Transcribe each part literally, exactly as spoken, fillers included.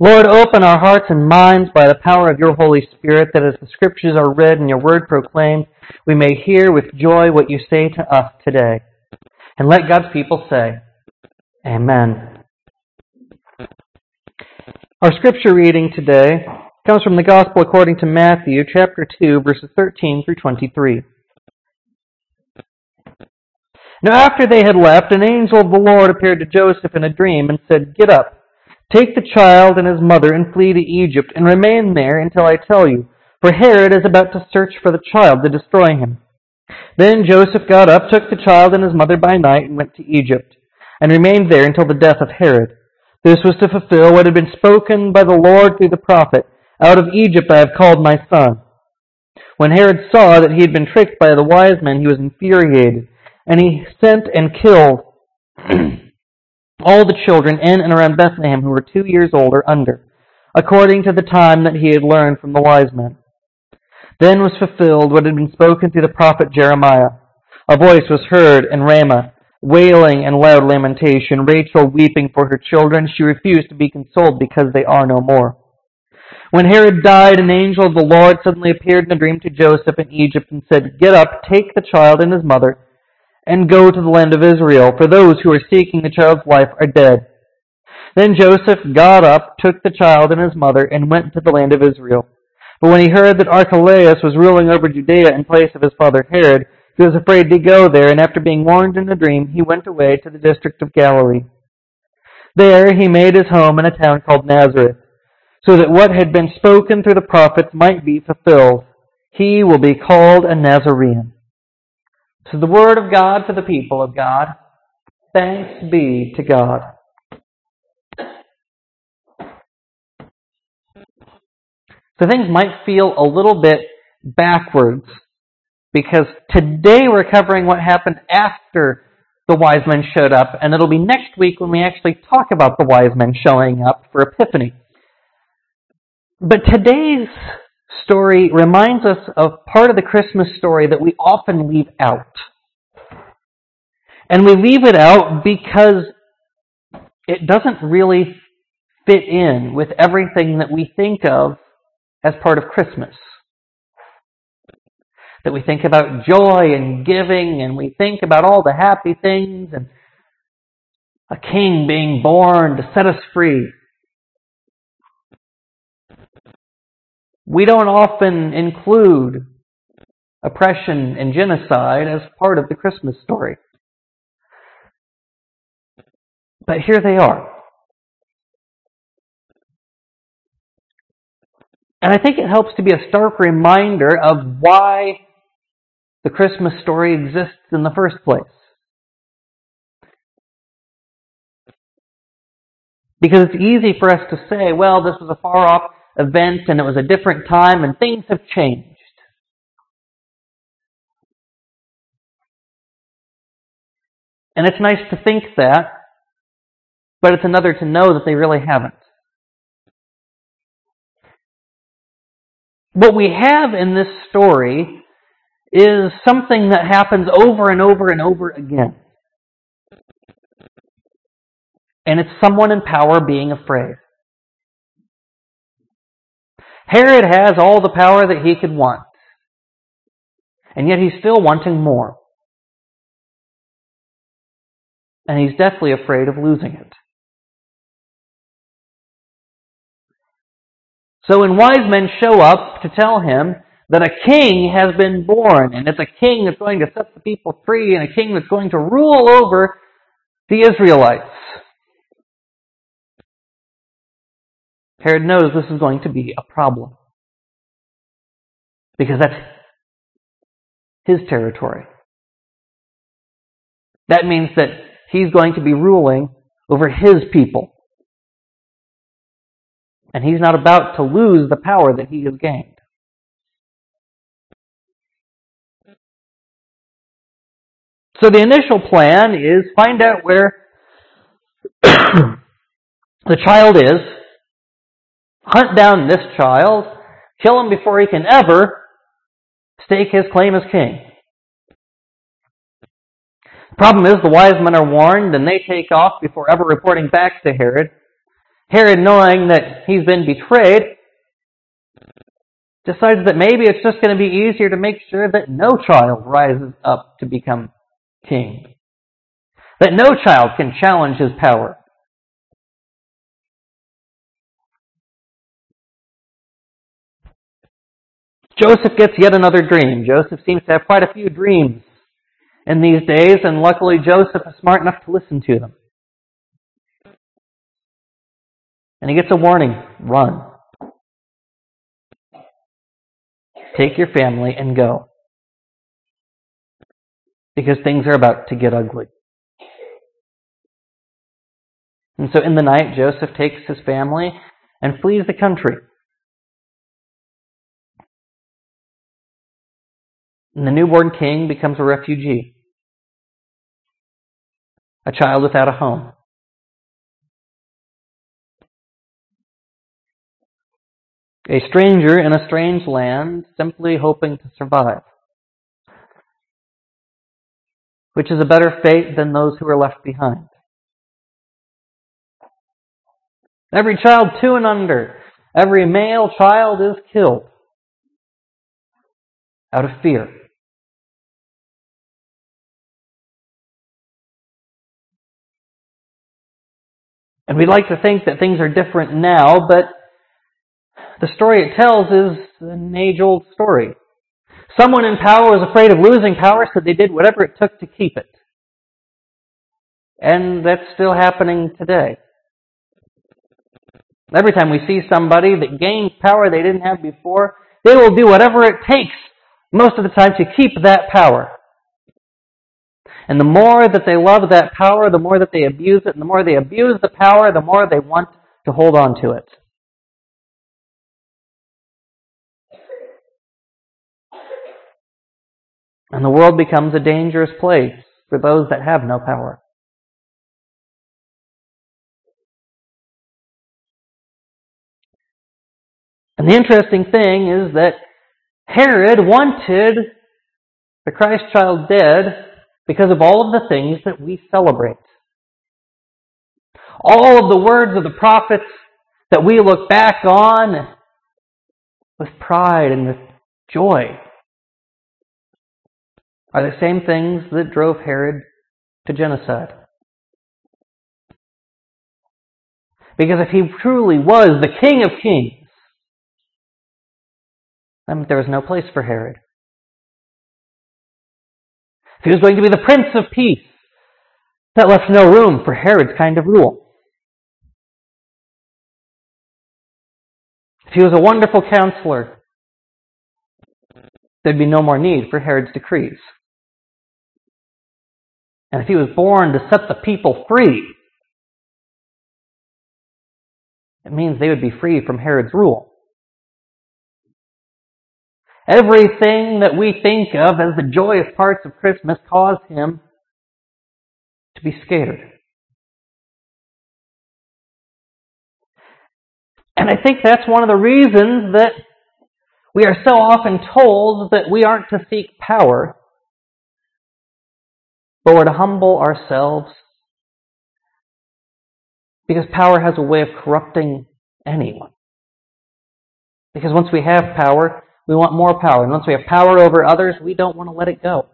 Lord, open our hearts and minds by the power of your Holy Spirit, that as the Scriptures are read and your word proclaimed, we may hear with joy what you say to us today. And let God's people say, Amen. Our Scripture reading today comes from the Gospel according to Matthew, chapter two, verses thirteen through twenty-three. Now after they had left, an angel of the Lord appeared to Joseph in a dream and said, Get up. Take the child and his mother and flee to Egypt, and remain there until I tell you, for Herod is about to search for the child to destroy him. Then Joseph got up, took the child and his mother by night, and went to Egypt, and remained there until the death of Herod. This was to fulfill what had been spoken by the Lord through the prophet, Out of Egypt I have called my son. When Herod saw that he had been tricked by the wise men, he was infuriated, and he sent and killed all the children in and around Bethlehem who were two years old or under, according to the time that he had learned from the wise men. Then was fulfilled what had been spoken through the prophet Jeremiah. A voice was heard in Ramah, wailing and loud lamentation, Rachel weeping for her children. She refused to be consoled because they are no more. When Herod died, an angel of the Lord suddenly appeared in a dream to Joseph in Egypt and said, Get up, take the child and his mother, and go to the land of Israel, for those who are seeking the child's life are dead. Then Joseph got up, took the child and his mother, and went to the land of Israel. But when he heard that Archelaus was ruling over Judea in place of his father Herod, he was afraid to go there, and after being warned in a dream, he went away to the district of Galilee. There he made his home in a town called Nazareth, so that what had been spoken through the prophets might be fulfilled. He will be called a Nazarene. This is the word of God for the people of God. Thanks be to God. So things might feel a little bit backwards, because today we're covering what happened after the wise men showed up, and it'll be next week when we actually talk about the wise men showing up for Epiphany. But today's story reminds us of part of the Christmas story that we often leave out. And we leave it out because it doesn't really fit in with everything that we think of as part of Christmas. That we think about joy and giving, and we think about all the happy things, and a king being born to set us free. We don't often include oppression and genocide as part of the Christmas story. But here they are. And I think it helps to be a stark reminder of why the Christmas story exists in the first place. Because it's easy for us to say, well, this was a far-off event, and it was a different time, and things have changed. And it's nice to think that, but it's another to know that they really haven't. What we have in this story is something that happens over and over and over again. And it's someone in power being afraid. Herod has all the power that he could want, and yet he's still wanting more. And he's deathly afraid of losing it. So when wise men show up to tell him that a king has been born, and it's a king that's going to set the people free, and a king that's going to rule over the Israelites, Herod knows this is going to be a problem, because that's his territory. That means that he's going to be ruling over his people. And he's not about to lose the power that he has gained. So the initial plan is find out where the child is, hunt down this child, kill him before he can ever stake his claim as king. The problem is the wise men are warned, and they take off before ever reporting back to Herod. Herod, knowing that he's been betrayed, decides that maybe it's just going to be easier to make sure that no child rises up to become king, that no child can challenge his power. Joseph gets yet another dream. Joseph seems to have quite a few dreams in these days, and luckily Joseph is smart enough to listen to them. And he gets a warning: run. Take your family and go, because things are about to get ugly. And so in the night, Joseph takes his family and flees the country. And the newborn king becomes a refugee, a child without a home. A stranger in a strange land, simply hoping to survive, which is a better fate than those who are left behind. Every child two and under, every male child is killed out of fear. And we like to think that things are different now, but the story it tells is an age-old story. Someone in power was afraid of losing power, so they did whatever it took to keep it. And that's still happening today. Every time we see somebody that gains power they didn't have before, they will do whatever it takes, most of the time, to keep that power. And the more that they love that power, the more that they abuse it, and the more they abuse the power, the more they want to hold on to it. And the world becomes a dangerous place for those that have no power. And the interesting thing is that Herod wanted the Christ child dead because of all of the things that we celebrate. All of the words of the prophets that we look back on with pride and with joy are the same things that drove Herod to genocide. Because if he truly was the King of Kings, then there was no place for Herod. If he was going to be the Prince of Peace, that left no room for Herod's kind of rule. If he was a wonderful counselor, there'd be no more need for Herod's decrees. And if he was born to set the people free, it means they would be free from Herod's rule. Everything that we think of as the joyous parts of Christmas caused him to be scared. And I think that's one of the reasons that we are so often told that we aren't to seek power, but we're to humble ourselves, because power has a way of corrupting anyone. Because once we have power, we want more power. And once we have power over others, we don't want to let it go.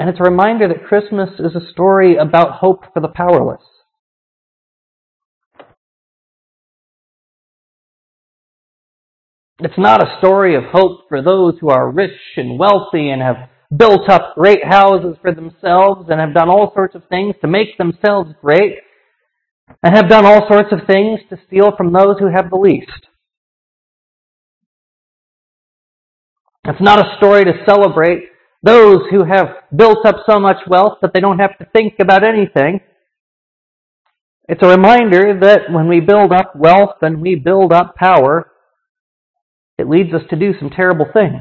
And it's a reminder that Christmas is a story about hope for the powerless. It's not a story of hope for those who are rich and wealthy and have built up great houses for themselves and have done all sorts of things to make themselves great and have done all sorts of things to steal from those who have the least. It's not a story to celebrate those who have built up so much wealth that they don't have to think about anything. It's a reminder that when we build up wealth and we build up power, it leads us to do some terrible things.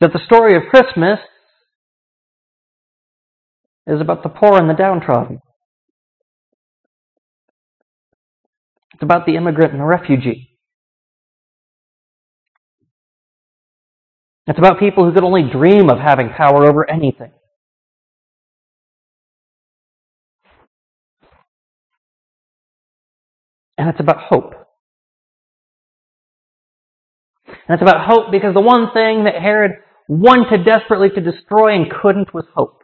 That the story of Christmas is about the poor and the downtrodden. It's about the immigrant and the refugee. It's about people who could only dream of having power over anything. And it's about hope. And it's about hope because the one thing that Herod wanted desperately to destroy and couldn't was hope.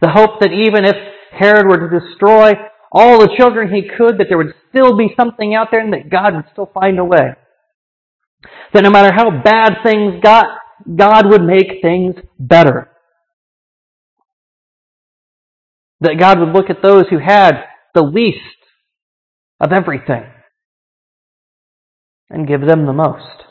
The hope that even if Herod were to destroy all the children he could, that there would still be something out there and that God would still find a way. That no matter how bad things got, God would make things better. That God would look at those who had the least of everything and give them the most.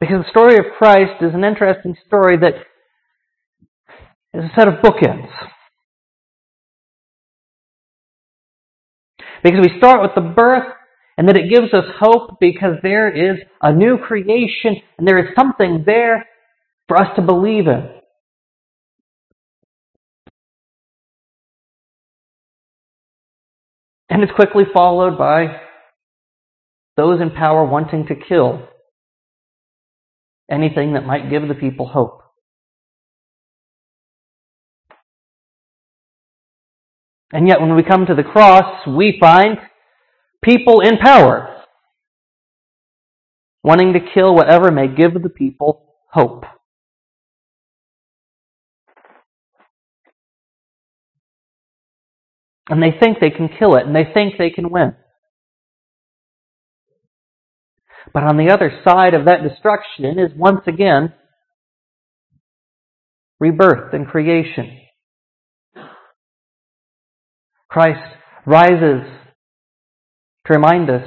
Because the story of Christ is an interesting story that is a set of bookends. Because we start with the birth, and that it gives us hope because there is a new creation, and there is something there for us to believe in. And it's quickly followed by those in power wanting to kill anything that might give the people hope. And yet when we come to the cross, we find people in power wanting to kill whatever may give the people hope. And they think they can kill it, and they think they can win. But on the other side of that destruction is once again rebirth and creation. Christ rises to remind us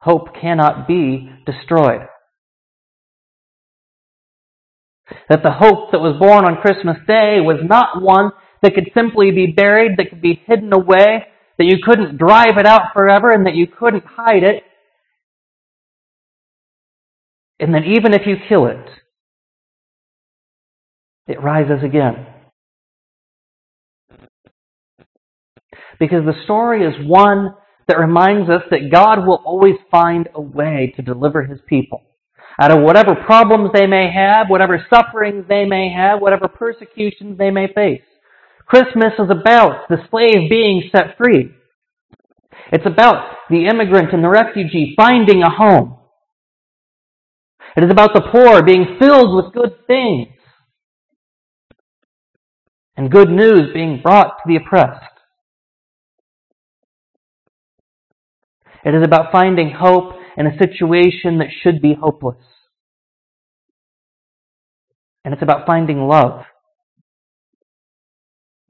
hope cannot be destroyed. That the hope that was born on Christmas Day was not one that could simply be buried, that could be hidden away, that you couldn't drive it out forever, and that you couldn't hide it. And that even if you kill it, it rises again. Because the story is one that reminds us that God will always find a way to deliver His people. Out of whatever problems they may have, whatever sufferings they may have, whatever persecutions they may face. Christmas is about the slave being set free. It's about the immigrant and the refugee finding a home. It is about the poor being filled with good things and good news being brought to the oppressed. It is about finding hope in a situation that should be hopeless. And it's about finding love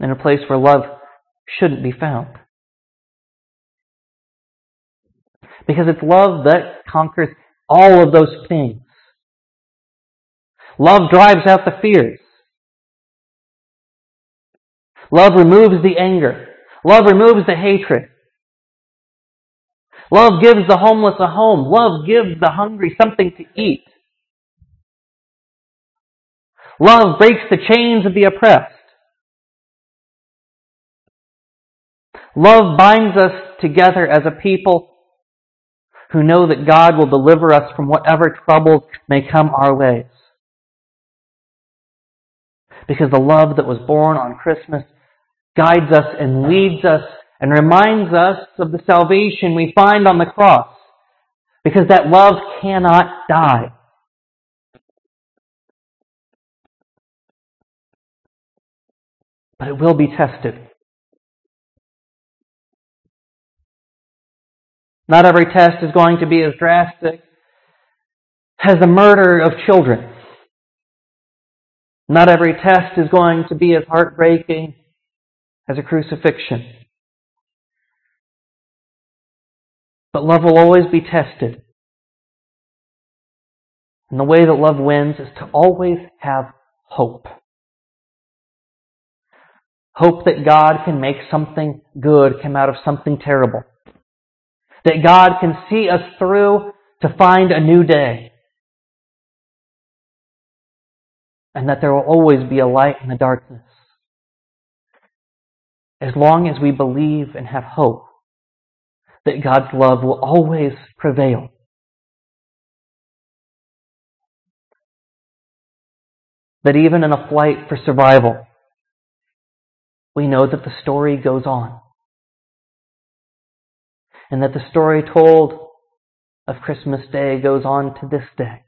in a place where love shouldn't be found. Because it's love that conquers all of those things. Love drives out the fears. Love removes the anger. Love removes the hatred. Love gives the homeless a home. Love gives the hungry something to eat. Love breaks the chains of the oppressed. Love binds us together as a people who know that God will deliver us from whatever troubles may come our ways. Because the love that was born on Christmas guides us and leads us and reminds us of the salvation we find on the cross. Because that love cannot die. But it will be tested. Not every test is going to be as drastic as the murder of children. Not every test is going to be as heartbreaking as a crucifixion. But love will always be tested. And the way that love wins is to always have hope. Hope that God can make something good come out of something terrible. That God can see us through to find a new day. and that there will always be a light in the darkness. As long as we believe and have hope that God's love will always prevail. That even in a fight for survival, we know that the story goes on. And that the story told of Christmas Day goes on to this day.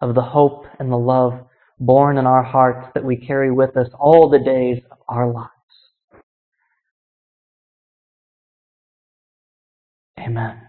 Of the hope and the love born in our hearts that we carry with us all the days of our lives. Amen.